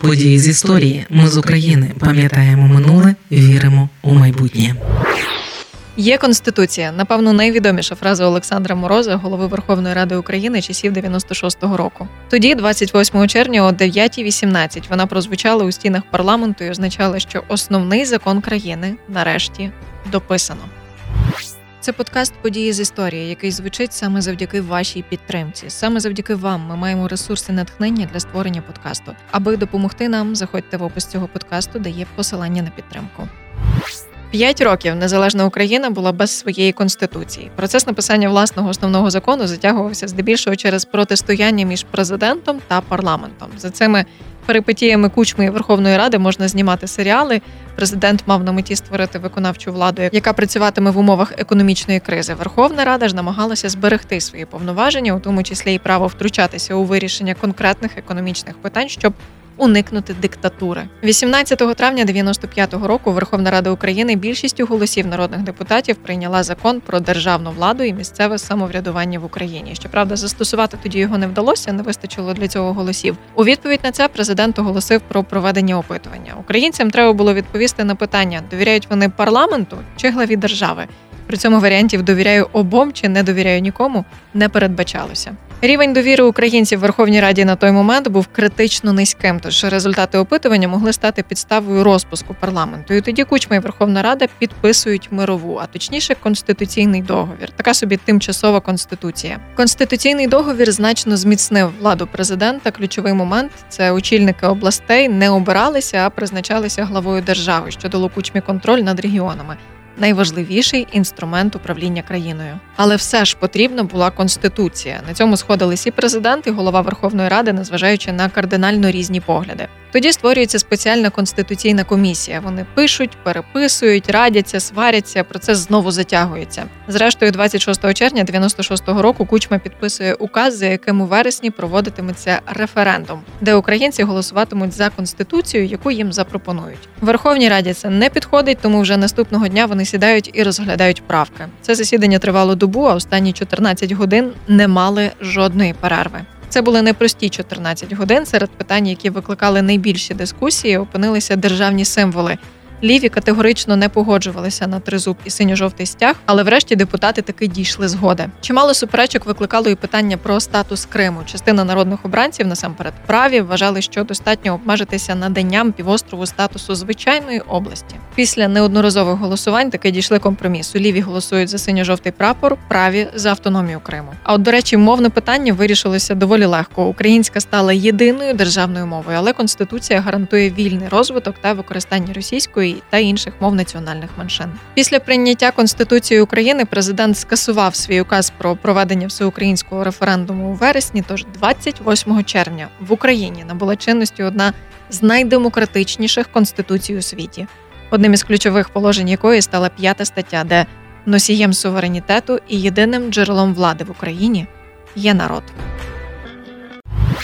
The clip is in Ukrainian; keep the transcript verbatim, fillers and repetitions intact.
Події з історії. Ми з України. Пам'ятаємо минуле, віримо у майбутнє. Є Конституція. Напевно, найвідоміша фраза Олександра Мороза, голови Верховної Ради України часів дев'яносто шостого року. Тоді, двадцять восьмого червня о дев'ятій вісімнадцять, вона прозвучала у стінах парламенту і означала, що основний закон країни нарешті дописано. Це подкаст «Події з історії», який звучить саме завдяки вашій підтримці. Саме завдяки вам ми маємо ресурси натхнення для створення подкасту. Аби допомогти нам, заходьте в опис цього подкасту, де є посилання на підтримку. П'ять років незалежна Україна була без своєї Конституції. Процес написання власного основного закону затягувався здебільшого через протистояння між президентом та парламентом. За цими перипетіями Кучми і Верховної Ради можна знімати серіали. Президент мав на меті створити виконавчу владу, яка працюватиме в умовах економічної кризи. Верховна Рада ж намагалася зберегти свої повноваження, у тому числі і право втручатися у вирішення конкретних економічних питань, щоб уникнути диктатури. вісімнадцятого травня дев'яносто п'ятого року Верховна Рада України більшістю голосів народних депутатів прийняла закон про державну владу і місцеве самоврядування в Україні. Щоправда, застосувати тоді його не вдалося, не вистачило для цього голосів. У відповідь на це президент оголосив про проведення опитування. Українцям треба було відповісти на питання: довіряють вони парламенту чи главі держави? При цьому варіантів «довіряю обом» чи «не довіряю нікому» не передбачалося. Рівень довіри українців в Верховній Раді на той момент був критично низьким, тож результати опитування могли стати підставою розпуску парламенту. І тоді Кучма і Верховна Рада підписують мирову, а точніше конституційний договір. Така собі тимчасова конституція. Конституційний договір значно зміцнив владу президента. Ключовий момент – це очільники областей не обиралися, а призначалися главою держави, що дало Кучмі контроль над регіонами. Найважливіший інструмент управління країною. Але все ж потрібна була Конституція. На цьому сходились і президент, і голова Верховної Ради, незважаючи на кардинально різні погляди. Тоді створюється спеціальна конституційна комісія. Вони пишуть, переписують, радяться, сваряться, процес знову затягується. Зрештою, двадцять шостого червня дев'яносто шостого року Кучма підписує указ, за яким у вересні проводитиметься референдум, де українці голосуватимуть за Конституцію, яку їм запропонують. Верховній Раді це не підходить, тому вже наступного дня вони сідають і розглядають правки. Це засідання тривало добу, а останні чотирнадцять годин не мали жодної перерви. Це були непрості чотирнадцять годин. Серед питань, які викликали найбільші дискусії, опинилися державні символи. Ліві категорично не погоджувалися на тризуб і синьо-жовтий стяг, але врешті депутати таки дійшли згоди. Чимало суперечок викликало і питання про статус Криму. Частина народних обранців, насамперед праві, вважали, що достатньо обмежитися наданням півострову статусу звичайної області. Після неодноразових голосувань таки дійшли компромісу. Ліві голосують за синьо-жовтий прапор, праві – за автономію Криму. А от, до речі, мовне питання вирішилося доволі легко. Українська стала єдиною державною мовою, але Конституція гарантує вільний розвиток та використання російської та інших мов національних меншин. Після прийняття Конституції України президент скасував свій указ про проведення всеукраїнського референдуму у вересні, тож двадцять восьмого червня в Україні набула чинності одна з найдемократичніших конституцій у світі, одним із ключових положень якої стала п'ята стаття, де носієм суверенітету і єдиним джерелом влади в Україні є народ.